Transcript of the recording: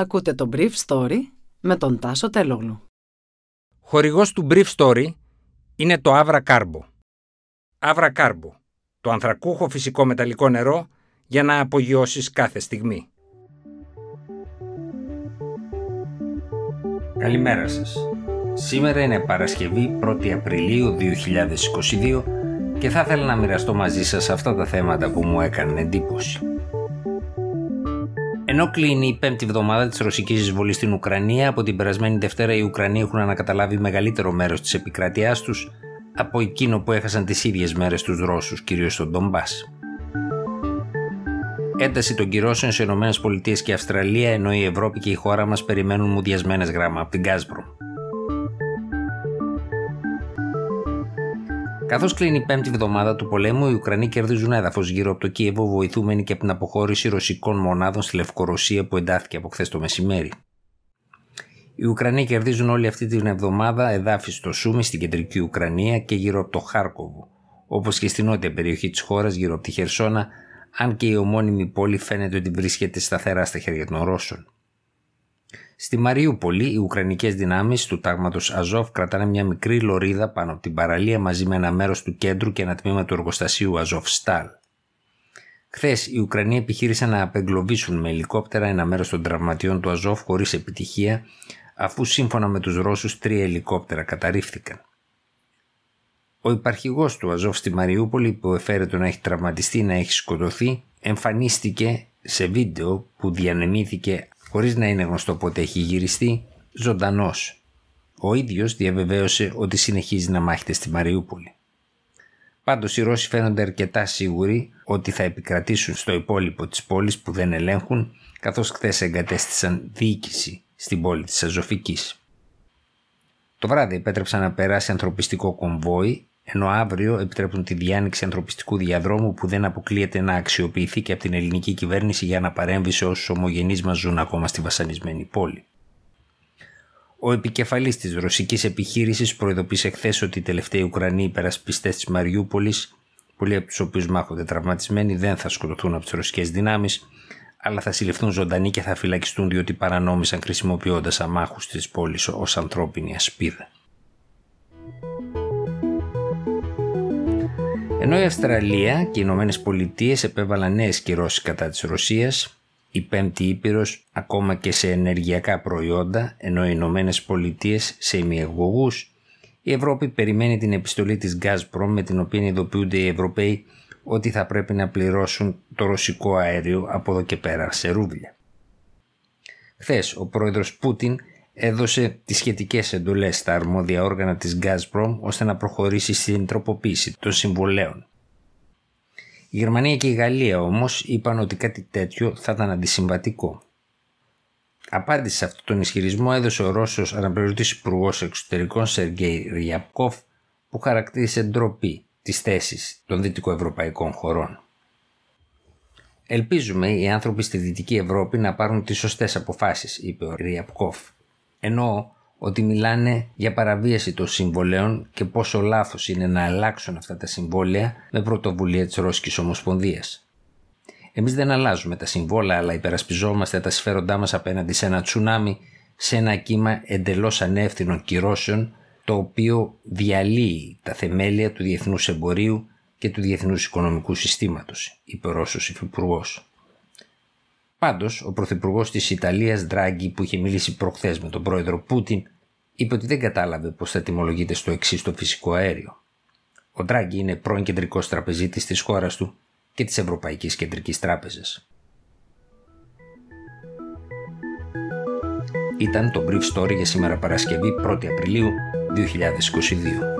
Ακούτε το Brief Story με τον Τάσο Τελόγλου. Χορηγός του Brief Story είναι το Avra Carbo. Avra Carbo, το ανθρακούχο φυσικό μεταλλικό νερό για να απογειώσεις κάθε στιγμή. Καλημέρα σας. Σήμερα είναι Παρασκευή 1η Απριλίου 2022 και θα ήθελα να μοιραστώ μαζί σας αυτά τα θέματα που μου έκαναν εντύπωση. Ενώ κλείνει η πέμπτη εβδομάδα της ρωσικής εισβολής στην Ουκρανία, από την περασμένη Δευτέρα οι Ουκρανοί έχουν ανακαταλάβει μεγαλύτερο μέρος της επικράτειάς τους από εκείνο που έχασαν τις ίδιες μέρες τους Ρώσους, κυρίως στον Ντομπάς. Ένταση των κυρώσεων σε ΗΠΑ και Αυστραλία, ενώ η Ευρώπη και η χώρα μας περιμένουν μουδιασμένες γράμμα από την Gazprom. Καθώς κλείνει η πέμπτη εβδομάδα του πολέμου, οι Ουκρανοί κερδίζουν έδαφος γύρω από το Κίεβο, βοηθούμενοι και από την αποχώρηση ρωσικών μονάδων στη Λευκορωσία που εντάθηκε από χθες το μεσημέρι. Οι Ουκρανοί κερδίζουν όλη αυτή την εβδομάδα εδάφη στο Σούμι, στην κεντρική Ουκρανία και γύρω από το Χάρκοβο, όπως και στην νότια περιοχή της χώρας γύρω από τη Χερσόνα, αν και η ομώνυμη πόλη φαίνεται ότι βρίσκεται σταθερά στα χέρια των Ρώσων. Στη Μαριούπολη, οι Ουκρανικές δυνάμεις του τάγματος Αζόφ κρατάνε μια μικρή λωρίδα πάνω από την παραλία μαζί με ένα μέρος του κέντρου και ένα τμήμα του εργοστασίου Αζόφ Στάλ. Χθες, οι Ουκρανοί επιχείρησαν να απεγκλωβίσουν με ελικόπτερα ένα μέρος των τραυματιών του Αζόφ χωρίς επιτυχία, αφού σύμφωνα με τους Ρώσους 3 ελικόπτερα καταρρίφθηκαν. Ο υπαρχηγός του Αζόφ στη Μαριούπολη, που εφέρεται να έχει τραυματιστεί ή να έχει σκοτωθεί, εμφανίστηκε σε βίντεο που διανεμήθηκε χωρίς να είναι γνωστό πότε έχει γυριστεί, ζωντανός. Ο ίδιος διαβεβαίωσε ότι συνεχίζει να μάχεται στη Μαριούπολη. Πάντως οι Ρώσοι φαίνονται αρκετά σίγουροι ότι θα επικρατήσουν στο υπόλοιπο της πόλης που δεν ελέγχουν, καθώς χθες εγκατέστησαν διοίκηση στην πόλη της Αζωφικής. Το βράδυ επέτρεψαν να περάσει ανθρωπιστικό κομβόι, ενώ αύριο επιτρέπουν τη διάνοιξη ανθρωπιστικού διαδρόμου που δεν αποκλείεται να αξιοποιηθεί και από την ελληνική κυβέρνηση για να παρέμβει σε όσους ομογενείς μας ζουν ακόμα στη βασανισμένη πόλη. Ο επικεφαλής της ρωσικής επιχείρησης προειδοποίησε χθες ότι οι τελευταίοι Ουκρανοί υπερασπιστές της Μαριούπολης, πολλοί από τους οποίους μάχονται τραυματισμένοι, δεν θα σκοτωθούν από τις ρωσικές δυνάμεις, αλλά θα συλληφθούν ζωντανοί και θα φυλακιστούν διότι παρανόμησαν χρησιμοποιώντας αμάχους της πόλης ως ανθρώπινη ασπίδα. Ενώ η Αυστραλία και οι Ηνωμένες Πολιτείες επέβαλαν νέες κυρώσεις κατά της Ρωσίας, η Πέμπτη Ήπειρος ακόμα και σε ενεργειακά προϊόντα, ενώ οι Ηνωμένες Πολιτείες σε ημιαγωγούς, η Ευρώπη περιμένει την επιστολή της Gazprom με την οποία ειδοποιούνται οι Ευρωπαίοι ότι θα πρέπει να πληρώσουν το ρωσικό αέριο από εδώ και πέρα σε ρούβλια. Χθες ο πρόεδρος Πούτιν έδωσε τις σχετικές εντολές στα αρμόδια όργανα της Gazprom ώστε να προχωρήσει στην τροποποίηση των συμβολέων. Η Γερμανία και η Γαλλία όμως είπαν ότι κάτι τέτοιο θα ήταν αντισυμβατικό. Απάντηση σε αυτόν τον ισχυρισμό έδωσε ο Ρώσος αναπληρωτής υπουργός εξωτερικών Σεργκέι Ριαπκόφ, που χαρακτήρισε ντροπή τις θέσεις των δυτικοευρωπαϊκών χωρών. «Ελπίζουμε οι άνθρωποι στη Δυτική Ευρώπη να πάρουν τις σωστές αποφάσεις», είπε ο Ριαπκόφ. Εννοώ ότι μιλάνε για παραβίαση των συμβολέων και πόσο λάθος είναι να αλλάξουν αυτά τα συμβόλαια με πρωτοβουλία της Ρώσικης Ομοσπονδίας. Εμείς δεν αλλάζουμε τα συμβόλαια, αλλά υπερασπιζόμαστε τα συμφέροντά μας απέναντι σε ένα τσουνάμι, σε ένα κύμα εντελώς ανεύθυνων κυρώσεων, το οποίο διαλύει τα θεμέλια του διεθνούς εμπορίου και του διεθνούς οικονομικού συστήματος, είπε ο Ρώσος υφυπουργός. Πάντως, ο πρωθυπουργός της Ιταλίας Ντράγκι, που είχε μιλήσει προχθές με τον πρόεδρο Πούτιν, είπε ότι δεν κατάλαβε πως θα τιμολογείται στο εξής το φυσικό αέριο. Ο Ντράγκι είναι πρώην κεντρικός τραπεζίτης της χώρας του και της Ευρωπαϊκής Κεντρικής Τράπεζας. Ήταν το Brief Story για σήμερα Παρασκευή 1η Απριλίου 2022.